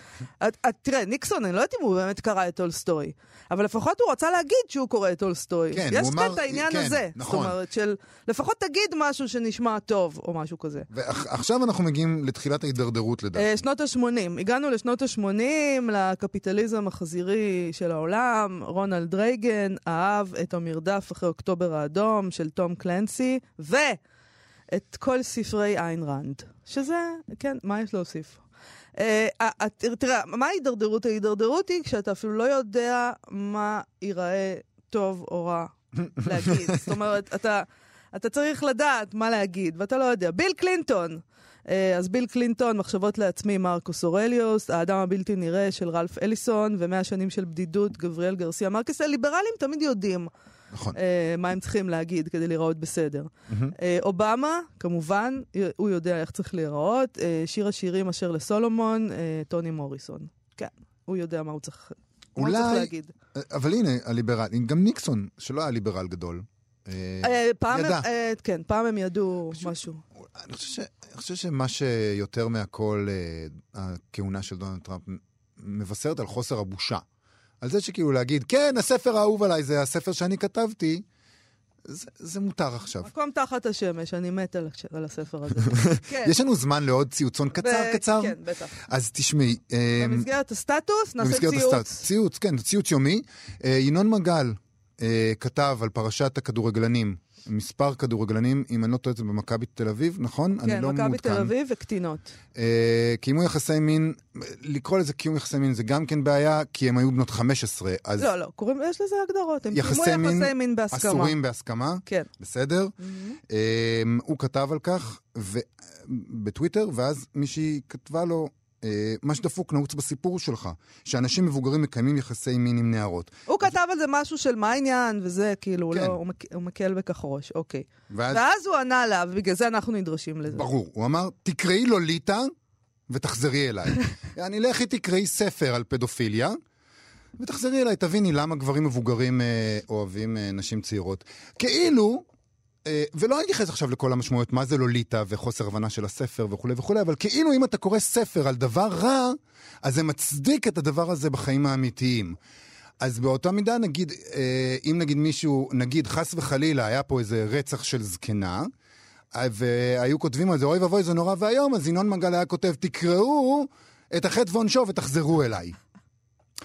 תראה, ניקסון, אני לא יודעת אם הוא באמת קרא את טולסטוי, אבל לפחות הוא רוצה להגיד שהוא קורא את טולסטוי. יש כאן את העניין הזה, זאת אומרת, של לפחות תגיד משהו שנשמע טוב, או משהו כזה. ועכשיו אנחנו מגיעים לתחילת ההידרדרות לדעת. שנות ה-שמונים, הגענו לשנות ה-שמונים, לקפיטליזם החזירי של העולם, רונלד רייגן אהב את המרדף אחרי אוקטובר האדום של תום קלנסי, ו... את כל ספרי איין רנד, שזה, כן, מה יש להוסיף? תראה, מה ההידרדרות? ההידרדרות היא כשאתה אפילו לא יודע מה ייראה טוב או רע להגיד. זאת אומרת, אתה, אתה צריך לדעת מה להגיד, ואתה לא יודע. ביל קלינטון, אז ביל קלינטון, מחשבות לעצמי, מרקוס אורליוס, האדם הבלתי נראה של רלף אליסון, ומאה שנים של בדידות, גבריאל גרסיה מרקס, הליברלים תמיד יודעים. נכון. מה הם צריכים להגיד כדי להיראות בסדר. אובמה, כמובן, הוא יודע איך צריך להיראות. שיר השירים אשר לסולומון, טוני מוריסון. כן, הוא יודע מה הוא צריך להגיד. אבל הנה, הליברל, גם ניקסון, שלא היה ליברל גדול, ידע. כן, פעם הם ידעו משהו. אני חושב שמה שיותר מהכל הכהונה של דונלד טראמפ מבשרת על חוסר הבושה. על זה שכאילו להגיד, כן, הספר האהוב עליי, זה הספר שאני כתבתי, זה, זה מותר עכשיו. מקום תחת השמש, אני מת על, על הספר הזה. כן. יש לנו זמן לעוד ציוצון קצר, ב- קצר? כן, בטח. אז תשמעי. במסגרת הסטטוס, נעשה במסגרת ציוץ. הסטטוס, ציוץ, כן, ציוץ יומי. אינון מגל אה, כתב על פרשת הכדורגלנים, מספר כדורגלנים, אם אני לא טועה, זה במכבי תל אביב, נכון? כן, לא מכבי תל אביב וקטינות. אה, קיום יחסי מין, לקרוא לזה קיום יחסי מין, זה גם כן בעיה, כי הם היו בנות חמש עשרה. אז לא, לא, קוראים, יש לזה הגדרות. הם יחסי קימו מין, יחסי מין בהסכמה. אסורים בהסכמה, כן. בסדר. Mm-hmm. אה, הוא כתב על כך ו... בטוויטר, ואז מישהי כתבה לו, מה שדפוק נעוץ בסיפור שלך, שאנשים מבוגרים מקיימים יחסי מין עם נערות. הוא כתב על זה משהו של מה העניין, וזה כאילו, הוא מקל בכך ראש, אוקיי. ואז הוא ענה לה, ובגלל זה אנחנו נדרשים לזה. ברור, הוא אמר, תקראי לוליטה, ותחזרי אליי. אני לכי תקראי ספר על פדופיליה, ותחזרי אליי, תביני למה גברים מבוגרים אוהבים נשים צעירות. כאילו, ולא אני חייס עכשיו לכל המשמעויות, מה זה לוליטה וחוסר הבנה של הספר וכו' וכו', אבל כאילו אם אתה קורא ספר על דבר רע, אז זה מצדיק את הדבר הזה בחיים האמיתיים. אז באותה מידה נגיד, אם נגיד מישהו, נגיד חס וחלילה, היה פה איזה רצח של זקנה, והיו כותבים על זה, אוי ובוי זה נורא והיום, אז אינון מגל היה כותב, תקראו את החטא ועונשו ותחזרו אליי.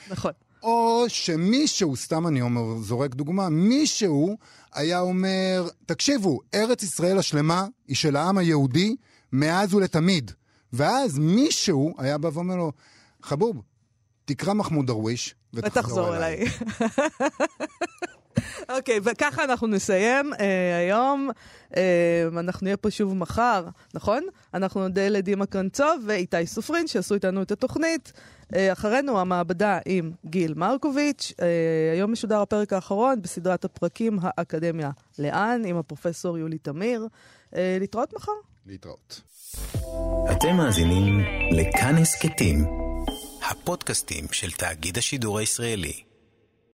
נכון. או שמישהו, סתם אני אומר, זורק דוגמה, מישהו היה אומר, תקשיבו, ארץ ישראל השלמה היא של העם היהודי מאז ולתמיד. ואז מישהו היה בא ואומר לו, חבוב, תקרא מחמוד דרוויש ותחזור אליי. אוקיי, וככה אנחנו נסיים היום. אנחנו נהיה פה שוב מחר, נכון? אנחנו נודה לדימה קרנצוב ואיתי סופרין שעשו איתנו את התוכנית. אחרינו המעבדה עם גיל מרקוביץ'. היום משודר הפרק האחרון בסדרת הפרקים האקדמיה לאן עם הפרופסור יולי תמיר. להתראות מחר. להתראות. אתם מאזינים לכאן הסכתים, הפודקאסטים של תאגיד השידור הישראלי.